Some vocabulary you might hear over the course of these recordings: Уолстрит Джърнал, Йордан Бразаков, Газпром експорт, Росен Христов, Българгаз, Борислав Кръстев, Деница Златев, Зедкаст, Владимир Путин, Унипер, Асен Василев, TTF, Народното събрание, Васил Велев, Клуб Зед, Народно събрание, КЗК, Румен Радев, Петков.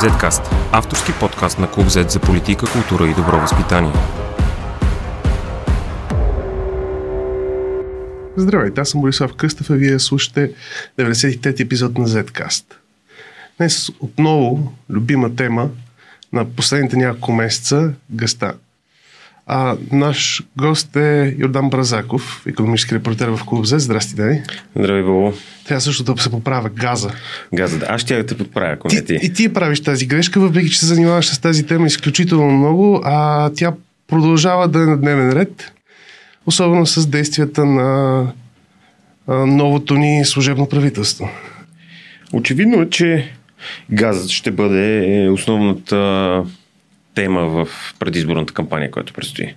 Зедкаст – авторски подкаст на Клуб Зед за политика, култура и добро възпитание. Здравейте, аз съм Борислав Кръстев, а вие слушате 93-ти епизод на Зедкаст. Днес отново любима тема на последните няколко месеца – гъста. Наш гост е Йордан Бразаков, икономически репортер в Клуб Зед. Здрасти, Дени. Здравей, Бобо. Трябва също да се поправя газа. Да. Аз ще да те подправя, ако не ти. И ти правиш тази грешка, въпреки че се занимаваш с тази тема изключително много, а тя продължава да е на дневен ред, особено с действията на новото ни служебно правителство. Очевидно е, че газът ще бъде основната тема в предизборната кампания, която предстои.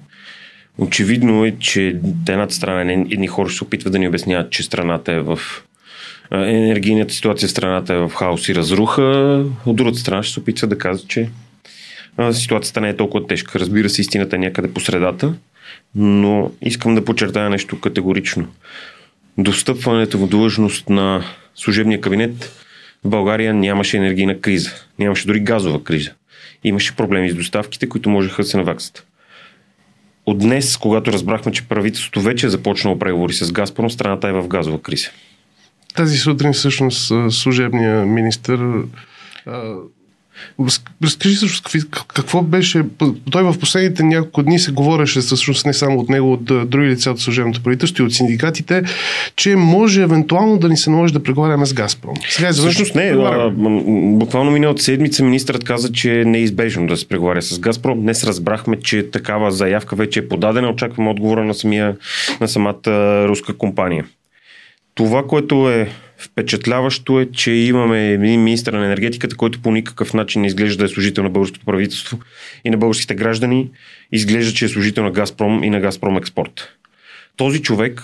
Очевидно е, че от едната страна едни хора ще се опитват да ни обясняват, че страната е в енергийната ситуация, страната е в хаос и разруха. От другата страна ще се опитват да казват, че ситуацията не е толкова тежка. Разбира се, истината е някъде по средата, но искам да подчертая нещо категорично. Достъпването в длъжност на служебния кабинет в България нямаше енергийна криза, нямаше дори газова криза. Имаше проблеми с доставките, които можеха да се наваксат. От днес, когато разбрахме, че правителството вече е започнало преговори с Газпром, страната е в газова криза. Тази сутрин всъщност служебният министър... Разкажи също какво беше... Той в последните няколко дни се говореше всъщност не само от него, от други лица от служебното правителство и от синдикатите, че може евентуално да ни се наложи да преговаряме с Газпром. Всъщност не. Буквално миналата седмица министърът каза, че е неизбежно да се преговаря с Газпром. Днес разбрахме, че такава заявка вече е подадена. Очакваме отговора на самата руска компания. Това, което е впечатляващо е, че имаме един министър на енергетиката, който по никакъв начин не изглежда да е служител на българското правителство и на българските граждани, изглежда, че е служител на Газпром и на Газпром експорт. Този човек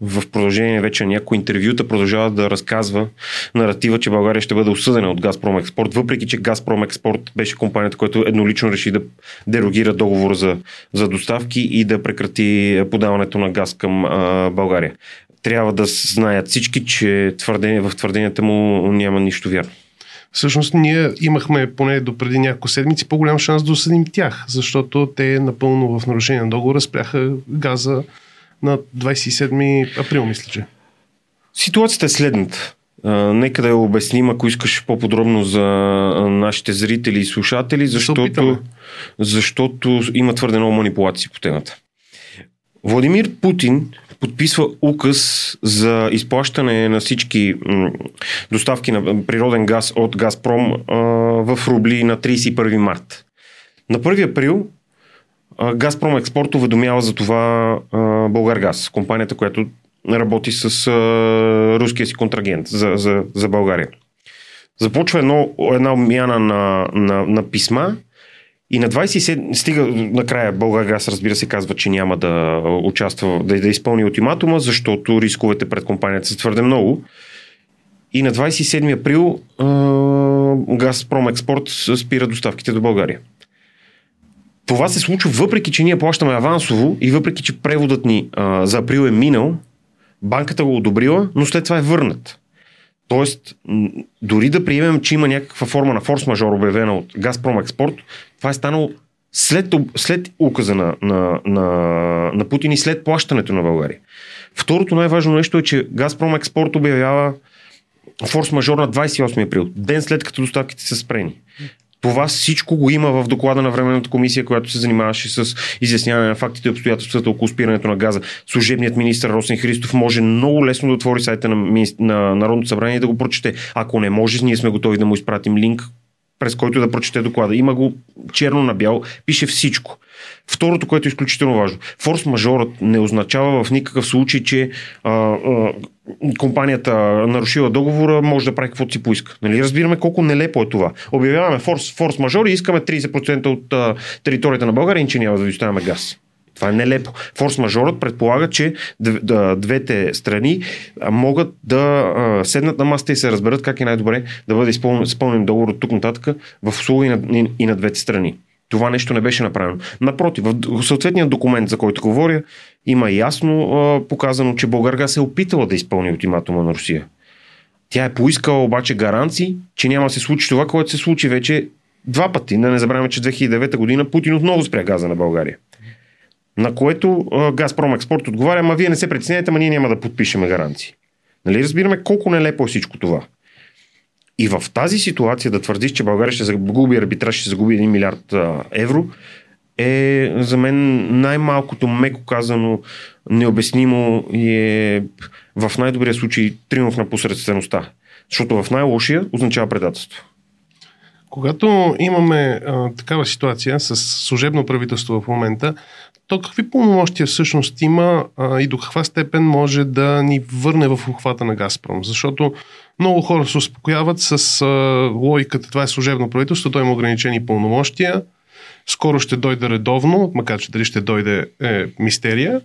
в продължение вече на някои интервюта продължава да разказва наратива, че България ще бъде осъдена от Газпром експорт, въпреки че Газпром експорт беше компанията, която еднолично реши да дерогира договор за доставки и да прекрати подаването на газ към България. Трябва да знаят всички, че в твърденията му няма нищо вярно. Всъщност ние имахме поне до преди няколко седмици по-голям шанс да осъдим тях, защото те напълно в нарушение на договора спряха газа на 27 април, мисля, че. Ситуацията е следната. Нека да я обясним, ако искаш по-подробно за нашите зрители и слушатели, защото има твърде много манипулации по темата. Владимир Путин подписва указ за изплащане на всички доставки на природен газ от Газпром в рубли на 31 март. На 1 април Газпром експорт уведомява за това Българгаз, компанията, която работи с руския си контрагент за България. Започва една обмяна на писма. И на 27 стига накрая Българгаз, разбира се, казва, че няма да участва, да изпълни ултиматума, защото рисковете пред компанията са твърде много. И на 27 април Газпром експорт спира доставките до България. Това се случва въпреки, че ние плащаме авансово и въпреки, че преводът ни за април е минал, банката го одобрила, но след това е върнат. Тоест, дори да приемем, че има някаква форма на форс-мажор, обявена от Газпром експорт, това е станало след указа на Путин и след плащането на България. Второто най-важно нещо е, че Газпром експорт обявява форс-мажор на 28 април, ден след като доставките са спрени. Това всичко го има в доклада на Временната комисия, която се занимаваше с изясняване на фактите и обстоятелствата около спирането на газа. Служебният министър Росен Христов може много лесно да отвори сайта на Народното събрание и да го прочете. Ако не може, ние сме готови да му изпратим линк, през който да прочете доклада. Има го черно на бяло, пише всичко. Второто, което е изключително важно. Форс-мажорът не означава в никакъв случай, че компанията нарушила договора, може да прави каквото си поиска. Нали? Разбираме колко нелепо е това. Обявяваме форс-мажор и искаме 30% от територията на България, че няма да доставяме газ. Това е нелепо. Форс-мажорът предполага, че двете страни могат да седнат на масата и се разберат как е най-добре да бъде изпълнен договор от тук нататък в услуги и на двете страни. Това нещо не беше направено. Напротив, в съответния документ, за който говоря, има ясно показано, че Българгаз се е опитала да изпълни ултиматума на Русия. Тя е поискала обаче гаранции, че няма да се случи това, което се случи вече два пъти. Да не забравяме, че 2009 година Путин отново спря газа на България. На което Газпром експорт отговаря, ама вие не се притесняйте, ама ние няма да подпишеме гаранции. Нали разбираме колко нелепо е всичко това. И в тази ситуация да твърдиш, че България ще загуби арбитраж, ще загуби 1 милиард евро, е за мен най-малкото, меко казано, необяснимо и е в най-добрия случай триумф на посредствеността. Защото в най-лошия означава предателство. Когато имаме такава ситуация с служебно правителство в момента, то какви пълномощия всъщност има и до каква степен може да ни върне в обхвата на Газпром? Защото много хора се успокояват с логиката, това е служебно правителство, то има ограничени пълномощия, скоро ще дойде редовно, макар че дали ще дойде мистерия.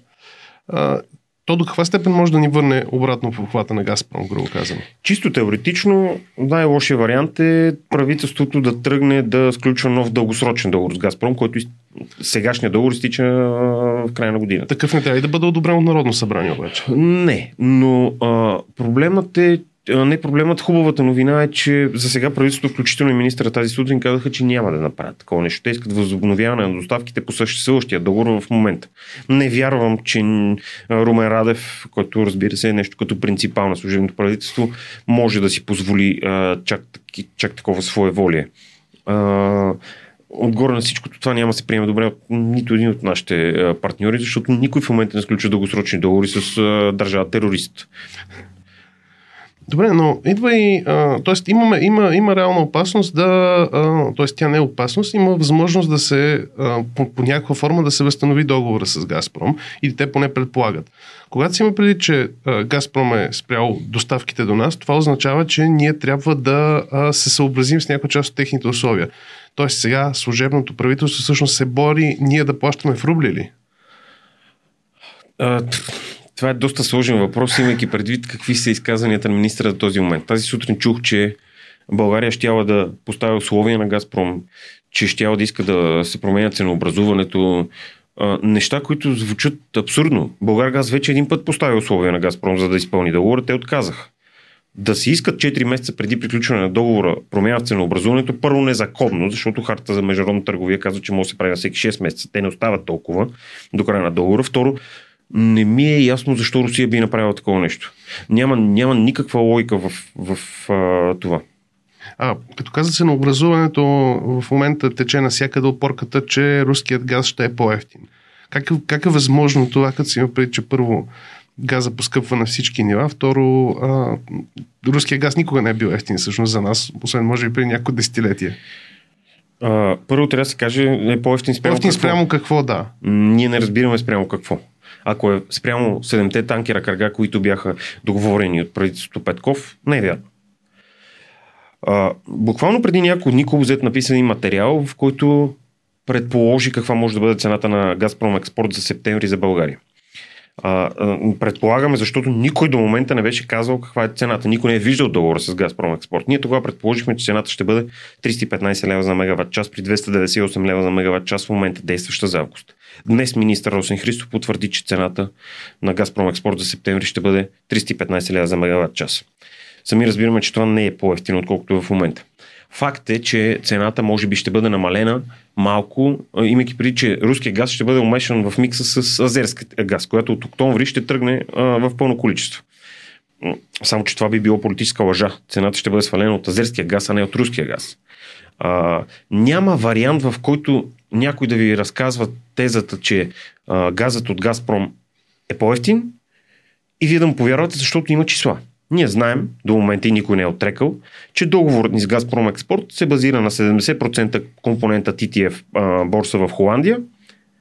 То до каква степен може да ни върне обратно в обхвата на Газпром, грубо казано? Чисто теоретично най-лошия вариант е правителството да тръгне да сключва нов дългосрочен договор с Газпром, който сегашният договор изтича в края на годината. Такъв не трябва и да бъде одобрен от Народно събрание обаче. Не, но проблемът е, хубавата новина е, че за сега правителството, включително и министъра тази сутрин, казаха, че няма да направят такова нещо. Те искат възобновяване на доставките по съществуващия договор в момента. Не вярвам, че Румен Радев, който разбира се е нещо като принципал на служебното правителство, може да си позволи чак такова своеволие. Отгоре на всичкото това няма да се приема добре от нито един от нашите партньори, защото никой в момента не сключва дългосрочни договори с държава-терорист. Добре, но идва и... Има реална опасност да... Тоест тя не е опасност, има възможност да се по някаква форма да се възстанови договора с Газпром и те поне предполагат. Когато си има преди, че Газпром е спрял доставките до нас, това означава, че ние трябва да се съобразим с някаква част от техните условия. Тоест сега служебното правителство всъщност се бори ние да плащаме в рубли ли? Това е доста сложен въпрос, имайки предвид какви са изказванията на министра до този момент. Тази сутрин чух, че България щяла да поставя условия на Газпром, че щяла да иска да се променя ценообразуването. Неща, които звучат абсурдно. Българгаз вече един път поставя условия на Газпром, за да изпълни договора, те отказаха. Да се искат 4 месеца преди приключване на договора промяна в ценообразуването, първо незаконно, защото хартата за международна търговия казва, че може да се прави на всеки 6 месеца. Те не остават толкова до края на договора. Второ, не ми е ясно защо Русия би направила такова нещо. Няма никаква логика в това. Като каза се на образуването, в момента тече навсякъде опорката, че руският газ ще е по-евтин. Как е възможно това, като си има преди, че първо газа поскъпва на всички нива, второ руският газ никога не е бил евтин всъщност за нас, освен може би при няколко десетилетия. Първо трябва да се каже, е по-евтин спрямо какво? Спрямо какво, да. Ние не разбираме спрямо какво. Ако е спрямо 7-те танкера кръга, които бяха договорени от правителството Петков, не е вярно. Буквално преди няколко дни Клуб Зед написан материал, в който предположи каква може да бъде цената на Газпром експорт за септември за България. Предполагаме, защото никой до момента не беше казал каква е цената. Никой не е виждал договора с Газпром експорт. Ние тогава предположихме, че цената ще бъде 315 лева за мегаватт час при 298 лева за мегаватт час в момента, действаща за август. Днес министър Росен Христов потвърди, че цената на Газпром експорт за септември ще бъде 315 лева за мегаватт час. Сами разбираме, че това не е по-евтино, отколкото в момента. Факт е, че цената може би ще бъде намалена малко, имайки преди, че руският газ ще бъде умешан в микса с азерския газ, която от октомври ще тръгне в пълно количество. Само, че това би било политическа лъжа. Цената ще бъде свалена от азерския газ, а не от руския газ. Няма вариант, в който някой да ви разказва тезата, че газът от Газпром е по-евтин и вие да му повярвате, защото има числа. Ние знаем, до момента и никой не е отрекал, че договорът ни с Газпром експорт се базира на 70% компонента TTF борса в Холандия,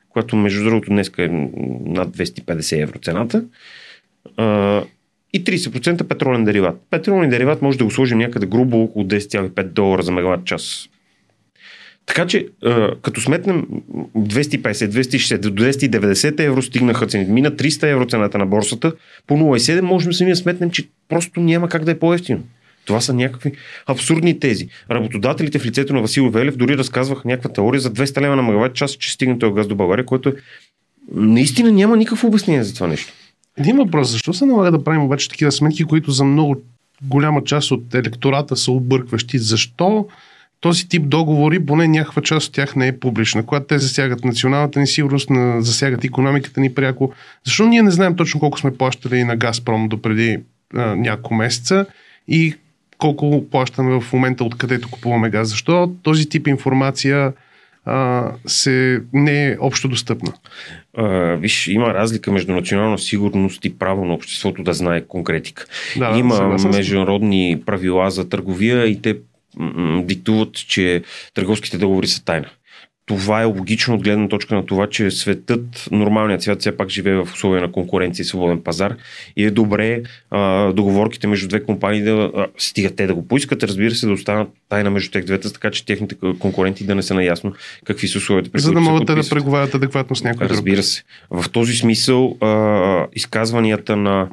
която между другото днеска е над 250 евро цената, и 30% петролен дериват. Петролен дериват може да го сложим някъде грубо около $10.5 за мегаватт час. Така че, като сметнем 250, 260, до 290 евро стигнаха цените. Мина 300 евро цената на борсата, по 0,7 можем сами да сметнем, че просто няма как да е по-евтино. Това са някакви абсурдни тези. Работодателите в лицето на Васил Велев дори разказваха някаква теория за 200 лева на мегаватт час, че стигна този газ до България, което наистина няма никакво обяснение за това нещо. Един въпрос, защо се налага да правим обаче такива сметки, които за много голяма част от електората са объркващи. Защо този тип договори, поне някаква част от тях не е публична? Когато те засягат националната ни сигурност, засягат икономиката ни пряко. Защо ние не знаем точно колко сме плащали на Газпром допреди няколко месеца и колко плащаме в момента, откъдето купуваме газ? Защо този тип информация не е общо достъпна? Виж, има разлика между национална сигурност и право на обществото да знае конкретика. Да, има международни правила за търговия и те диктуват, че търговските договори са тайна. Това е логично от гледна точка на това, че светът, нормалният свят, все пак живее в условия на конкуренция и свободен пазар и е добре договорките между две компании да стигат те да го поискат, разбира се, да останат тайна между тях двете, така че техните конкуренти да не са наясно какви са условията, при които се подписват. За да могат да преговарят адекватно с някой друг. Разбира се. В този смисъл изказванията на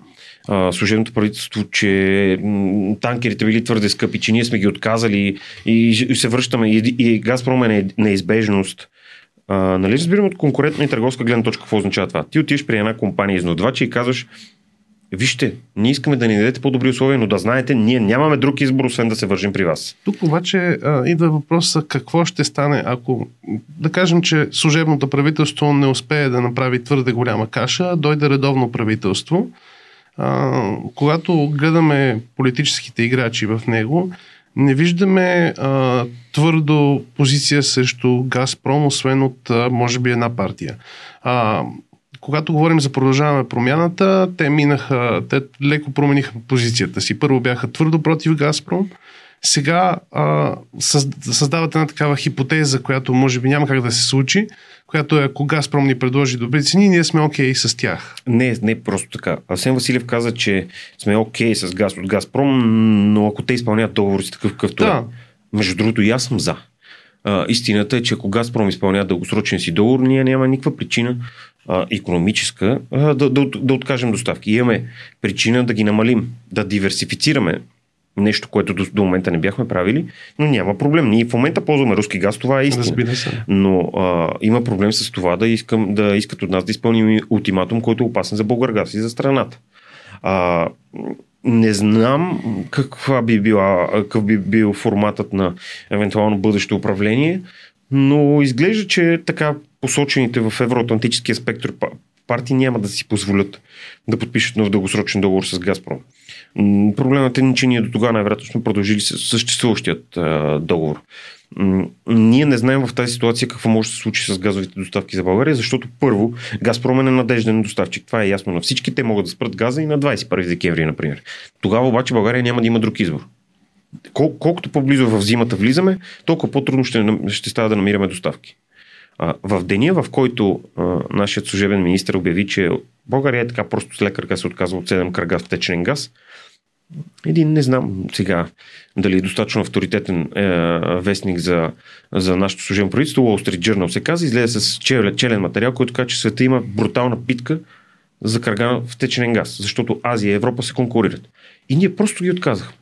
служебното правителство, че танкерите били твърде скъпи, че ние сме ги отказали и се връщаме и Газпром е неизбежност. Нали разбирам от конкурентна и търговска гледна точка какво означава това? Ти отиваш при една компания изнодвача и казваш: вижте, ние искаме да ни дадете по-добри условия, но да знаете, ние нямаме друг избор, освен да се вържим при вас. Тук обаче идва въпроса какво ще стане, ако да кажем, че служебното правителство не успее да направи твърде голяма каша, дойде редовно правителство. Когато гледаме политическите играчи в него, не виждаме твърдо позиция срещу Газпром, освен от може би една партия. Когато говорим за Продължаваме промяната, те леко промениха позицията си. Първо бяха твърдо против Газпром, сега създават една такава хипотеза, която може би няма как да се случи, която е, ако Газпром ни предложи добри цени, ние сме окей с тях. Не просто така. Асен Василев каза, че сме окей с газ от Газпром, но ако те изпълняват договорите такъв какъвто е. Между другото, и аз съм за. Истината е, че ако Газпром изпълнява дългосрочен си договор, ние няма никаква причина икономическа да откажем доставки. Имаме причина да ги намалим, да диверсифицираме. Нещо, което до момента не бяхме правили, но няма проблем. Ние в момента ползваме руски газ, това е истина. Но има проблем с това да искат от нас да изпълним ултиматум, който е опасен за Българгаз и за страната. Не знам какъв би бил форматът на евентуално бъдещо управление, но изглежда, че така посочените в евроатлантическия спектър партии няма да си позволят да подпишат нов дългосрочен договор с Газпром. Проблемът е, че ние до тогава най-вероятно сме продължили съществуващият договор. Ние не знаем в тази ситуация какво може да се случи с газовите доставки за България, защото първо Газпром е ненадежден доставчик. Това е ясно на всички. Те могат да спрат газа и на 21 декември, например. Тогава обаче България няма да има друг избор. Колкото по-близо в зимата влизаме, толкова по-трудно ще става да намираме доставки. В деня, в който нашият служебен министър обяви, че България е така просто с лека ръка се отказва от 7 кръга в течен газ, не знам сега дали е достатъчно авторитетен вестник за нашото служебно правителство, Уолстрит Джърнал се каза, излезе с челен материал, който казва, че света има брутална питка за кръга в течен газ, защото Азия и Европа се конкурират. И ние просто ги отказахме.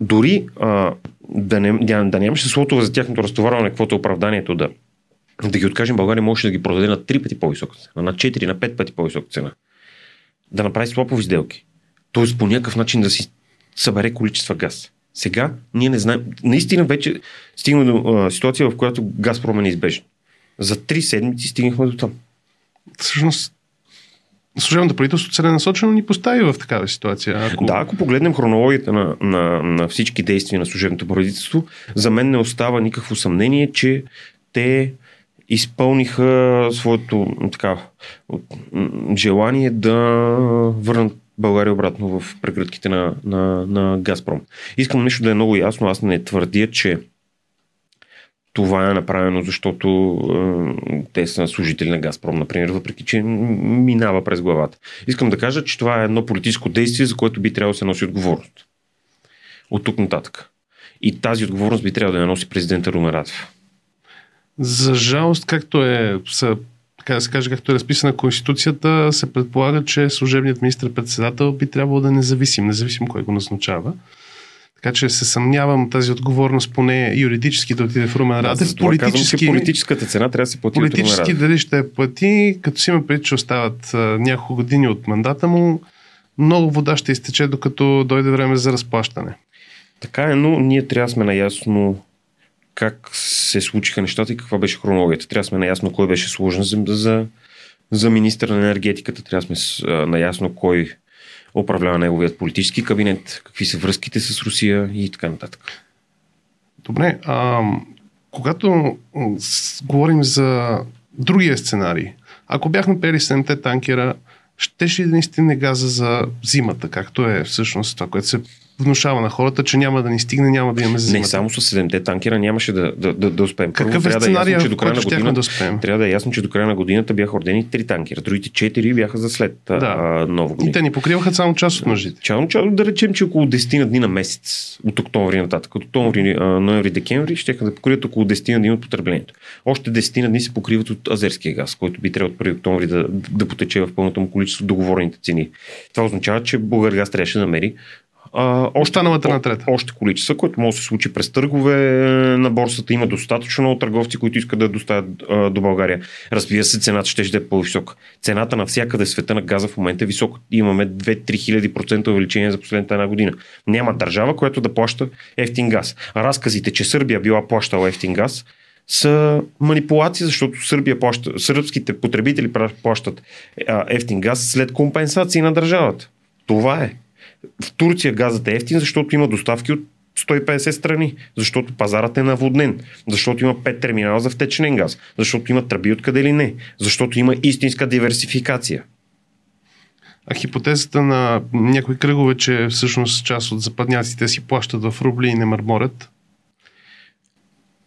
Дори да нямаше слотове за тяхното разтоварване, каквото е оправданието да ги откажем, България можеше да ги продаде на 3 пъти по-висока цена, на 4, на 5 пъти по-висока цена. Да направи слопови сделки. Тоест по някакъв начин да си събере количества газ. Сега ние не знаем. Наистина вече стигнахме до ситуация, в която Газпром е неизбежен. За 3 седмици стигнахме до там. Всъщност служебното правителство целенасочено ни постави в такава ситуация. Ако погледнем хронологията на всички действия на служебното правителство, за мен не остава никакво съмнение, че те изпълниха своето желание да върнат България обратно в прегръдките на Газпром. Искам нещо да е много ясно. Аз не твърдя, че това е направено, защото те са служители на Газпром, например, въпреки че минава през главата. Искам да кажа, че това е едно политическо действие, за което би трябвало да се носи отговорност. От тук нататък. И тази отговорност би трябвало да я носи президента Румен Радев. За жалост, както е разписана Конституцията, се предполага, че служебният министър-председател би трябвало да е независим кой го назначава. Така че се съмнявам тази отговорност поне юридически да отиде в Румен Радев. Политическата цена трябва да се плати от Румен Радев. Политически дали ще я плати, като си има предвид, че остават няколко години от мандата му, много вода ще изтече, докато дойде време за разплащане. Така е, но ние трябва да сме наясно как се случиха нещата и каква беше хронологията. Трябва да сме наясно кой беше сложен за министър на енергетиката, трябва да сме наясно кой управлява неговият политически кабинет, какви са връзките с Русия и така нататък. Добре, когато говорим за другия сценарий, ако бяхме пели 7-те танкера, щеше ли да ни стигне газа за зимата, както е всъщност това, което се внушава на хората, че няма да ни стигне, няма да имаме за зимата? Не, само с 7-те танкера нямаше да успеем. Какъв е сценария, в който щяхме да успеем? Трябва да е ясно, че до края на годината бяха ордени 3 танкера, другите 4 бяха за след нова година. И те ни покриваха само част от нуждите. Да речем, че около 10 на дни на месец от октомври нататък. От октомври, ноември, декември щяха да покрият около 10 на дни от потреблението. Още 10 на дни се покриват от азерския газ, който би трябвало от 1 октомври да потече в пълното му количество договорените цени. Това означава, че Българгаз трябваше да намери още количество, което може да се случи през търгове на борсата. Има достатъчно много търговци, които искат да доставят до България. Разбира се, цената ще е по-висока. Цената навсякъде в света на газа в момента е висока. Имаме 2-3% увеличение за последната една година. Няма държава, която да плаща ефтин газ. Разказите, че Сърбия била плащала ефтин газ, са манипулации, защото сърбските потребители плащат ефтин газ след компенсации на държавата. Това е. В Турция газът е ефтин, защото има доставки от 150 страни, защото пазарът е наводнен, защото има 5 терминала за втечнен газ, защото има тръби откъде ли не, защото има истинска диверсификация. А хипотезата на някои кръгове, че всъщност част от западняците си плащат в рубли и не мърморят?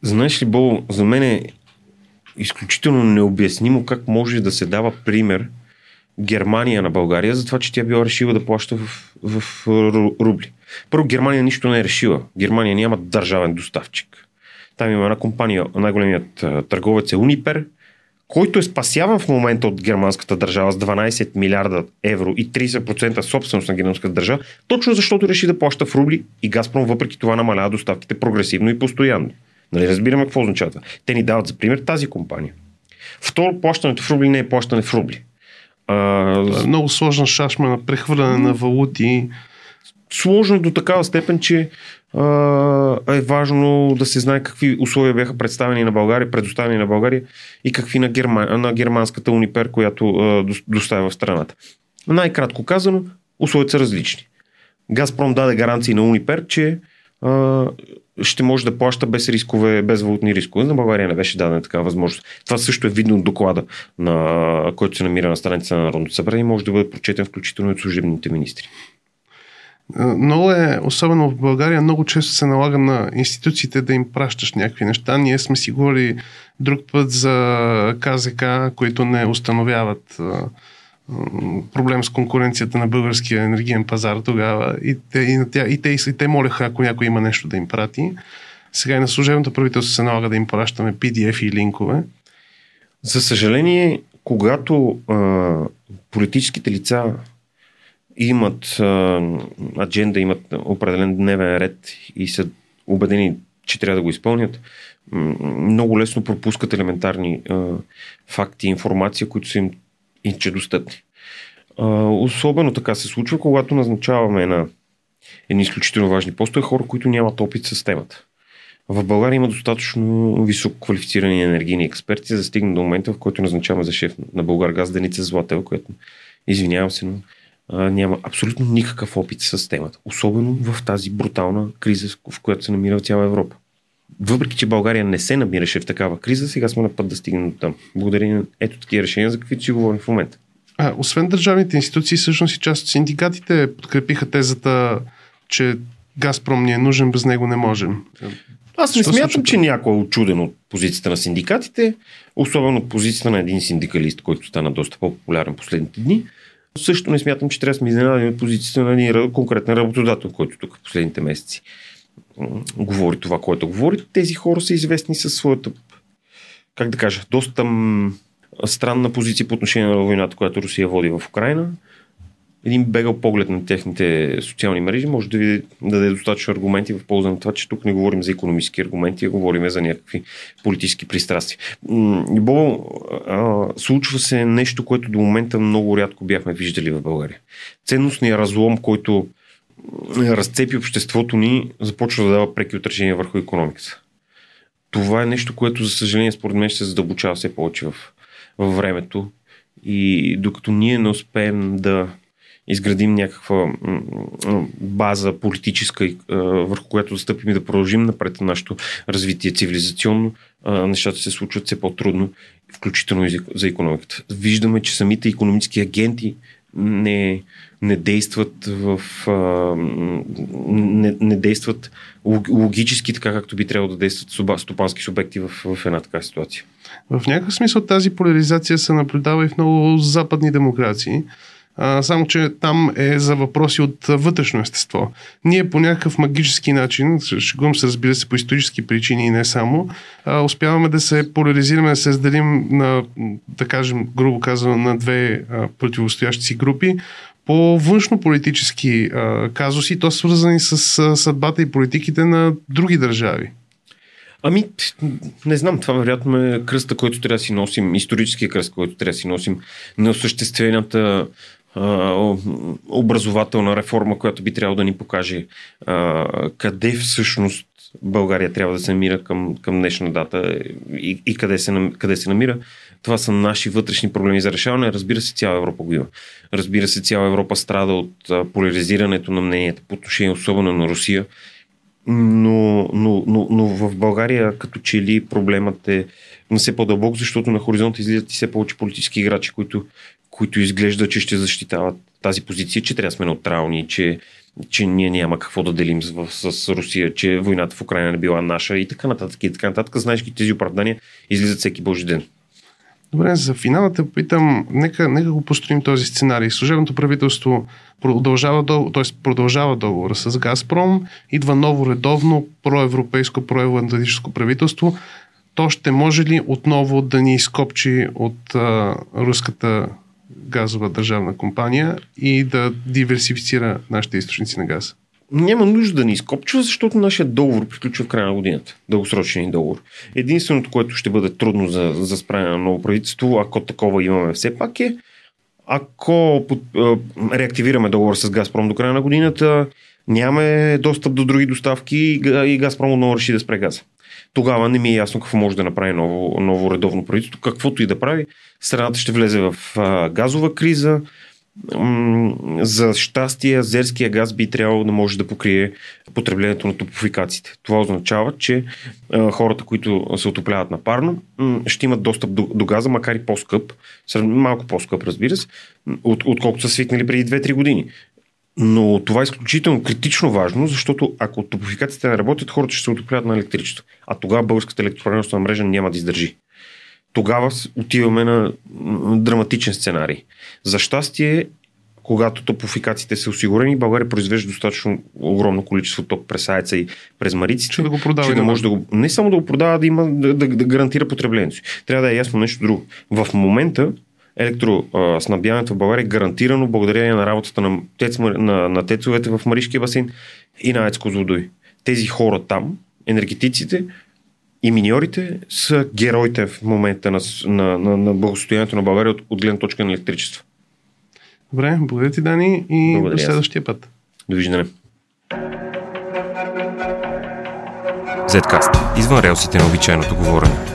Знаеш ли, Бо, за мен е изключително необяснимо как може да се дава пример Германия на България за това, че тя била решила да плаща в рубли. Първо, Германия нищо не е решила. Германия няма държавен доставчик. Там има една компания, най-големият търговец е Унипер, който е спасяван в момента от германската държава с 12 милиарда евро и 30% собственост на германската държава, точно защото реши да плаща в рубли и Газпром въпреки това намалява доставките прогресивно и постоянно. Нали разбираме какво означава? Те ни дават за пример тази компания. Второ, плащането в рубли не е плащане в рубли. Много сложна шашма на прехвърляне на валути. Сложно до такава степен, че е важно да се знае какви условия бяха предоставени на България и какви на германската Унипер, която доставя в страната. Най-кратко казано, условията са различни. Газпром даде гаранции на Унипер, че ще може да плаща без рискове, без валутни рискове. На България не беше дадена такава възможност. Това също е видно от доклада, който се намира на страница на Народното събрание и може да бъде прочетен включително от служебните министри. Много е, особено в България, много често се налага на институциите да им пращаш някакви неща. Ние сме си говорили друг път за КЗК, които не установяват проблем с конкуренцията на българския енергиен пазар тогава и те молеха, ако някой има нещо да им прати. Сега и на служебното правителство се налага да им пращаме PDF и линкове. За съжаление, когато политическите лица имат адженда, имат определен дневен ред и са убедени, че трябва да го изпълнят, много лесно пропускат елементарни факти и информация, които са им и че достъпни. Особено така се случва, когато назначаваме на едни изключително важни постове хора, които нямат опит с темата. В България има достатъчно високо квалифицирани енергийни експерти, за стигна до момента, в който назначаваме за шеф на Българгаз Деница Златев, която, извинявам се, но няма абсолютно никакъв опит с темата. Особено в тази брутална криза, в която се намира в цяла Европа. Въпреки че България не се намираше в такава криза, сега сме на път да стигнем до там. Благодарение на ето такива решения, за каквито си говорим в момента. Освен държавните институции, всъщност и част от синдикатите подкрепиха тезата, че Газпром ни е нужен, без него не можем. Аз не смятам, че някой е учуден от позицията на синдикатите, особено от позицията на един синдикалист, който стана доста по-популярен последните дни. Също не смятам, че трябва да сме изненадени от позицията на един конкретен работодател, който тук в последните месеци говори това, което говори. Тези хора са известни със своята, как да кажа, доста странна позиция по отношение на войната, която Русия води в Украина. един бегал поглед на техните социални мрежи може да ви даде достатъчно аргументи в полза на това, че тук не говорим за икономически аргументи, а говорим за някакви политически пристрастия. Бобо, случва се нещо, което до момента много рядко бяхме виждали в България. Ценностният разлом, който разцепи обществото ни, започва да дава преки отражения върху икономиката. Това е нещо, което, за съжаление, според мен ще се задълбочава все повече във времето. И докато ние не успеем да изградим някаква база политическа, върху която да стъпим и да продължим напред на нашето развитие цивилизационно, нещата се случват все по-трудно, включително и за икономиката. Виждаме, че самите икономически агенти не действат не действат логически така, както би трябвало да действат стопански субекти в една така ситуация. В някакъв смисъл тази поляризация се наблюдава и в много западни демокрации. Само, че там е за въпроси от вътрешно естество. Ние по някакъв магически начин, шегувам се, разбира се, по исторически причини и не само, успяваме да се поляризираме, да се разделим на, да кажем, грубо казано, на две противостоящи си групи по външнополитически казуси, то свързани с съдбата и политиките на други държави. Ами, не знам, това вероятно е кръста, който трябва да си носим, историческия кръст, който трябва да си носим, неосъществената образователна реформа, която би трябвало да ни покаже къде всъщност България трябва да се намира към днешна дата и къде се намира. Това са наши вътрешни проблеми за решаване. Разбира се, цяла Европа го има. Разбира се, цяла Европа страда от поляризирането на мненията по отношение особено на Русия. Но в България като че ли проблемът е все по-дълбок, защото на хоризонта излизат и все повече политически играчи, които изглежда, че ще защитават тази позиция, че трябва да сме неутрални, че ние няма какво да делим с Русия, че войната в Украйна не била наша и така нататък. Знаеш ги, тези оправдания излизат всеки божи ден. Добре, за финала те питам, нека го построим този сценарий. Служебното правителство продължава договора с Газпром, идва ново редовно проевропейско, проатлантическо правителство. То ще може ли отново да ни изкопчи от руската газова държавна компания и да диверсифицира нашите източници на газ? Няма нужда да ни изкопчва, защото нашия договор приключва в края на годината. Дългосрочен договор. Единственото, което ще бъде трудно за справяне на ново правителство, ако такова имаме все пак е, ако реактивираме договор с Газпром до края на годината, нямаме достъп до други доставки и Газпром отново реши да спре газа. Тогава не ми е ясно какво може да направи ново редовно правителство. Каквото и да прави, страната ще влезе в газова криза. За щастие, азерския газ би трябвало да може да покрие потреблението на топлофикациите. Това означава, че хората, които се отопляват на парно, ще имат достъп до газа, макар и по-скъп, малко по-скъп, разбира се, отколкото са свикнали преди 2-3 години. Но това е изключително критично важно, защото ако топлофикациите не работят, хората ще се отопляват на електричество. А тогава българската електропреносна мрежа няма да издържи. Тогава отиваме на драматичен сценарий. За щастие, когато топлофикациите са осигурени, България произвежда достатъчно огромно количество ток през Айца и през Мариците. Ще да го продава. Да може да го... Не само да го продава, да гарантира потреблението си. Трябва да е ясно нещо друго. В момента електроснабдяването в България е гарантирано благодарение на работата на тецовете в Маришкия басейн и на Айц Козлодуй. Тези хора там, енергетиците, и миньорите са героите в момента на благосостоянието на България от гледна точка на електричество. Добре, благодаря ти, Дани, и благодаря до следващия път. Довиждане. Зедкаст. Извън релсите на обичайното говорене.